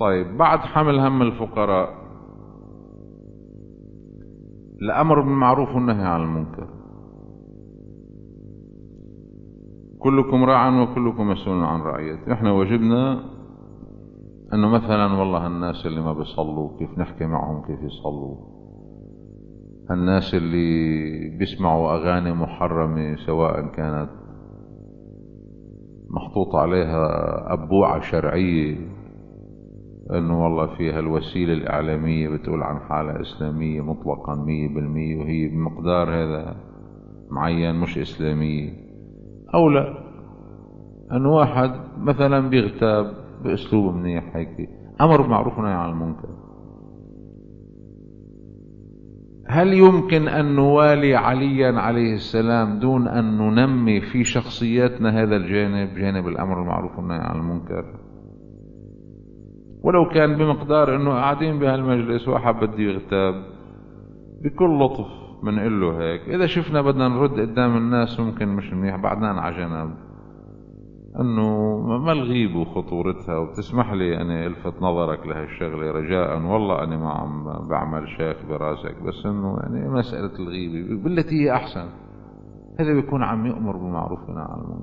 طيب بعد حمل هم الفقراء الأمر بالمعروف والنهي عن المنكر، كلكم راعا وكلكم مسؤول عن رعيته. احنا وجدنا انه مثلا والله الناس اللي ما بيصلوا كيف نحكي معهم كيف يصلوا، الناس اللي بيسمعوا اغاني محرمة سواء كانت محطوط عليها أبوعة شرعية انه والله فيها الوسيلة الاعلامية بتقول عن حالة اسلامية مطلقا 100%، وهي بمقدار هذا معين مش اسلامية، او لا ان واحد مثلا بيغتاب باسلوب منيح هيك، امر بالمعروف ونهي عن المنكر. هل يمكن ان نوالي عليا عليه السلام دون ان ننمي في شخصياتنا هذا الجانب، جانب الامر بالمعروف والنهي عن المنكر؟ ولو كان بمقدار انه قاعدين بهالمجلس واحد بده يغتاب بكل لطف بنقول له هيك، اذا شفنا بدنا نرد قدام الناس ممكن مش منيح بعدنا على جنب، انه ما الغيب وخطورتها، وتسمح لي اني الفت نظرك لهالشغله رجاء، والله انا ما عم بعمل شاك براسك، بس انه يعني مساله الغيبه بالتي هي احسن، هذا بيكون عم يامر بالمعروف ونهى عن المنكر.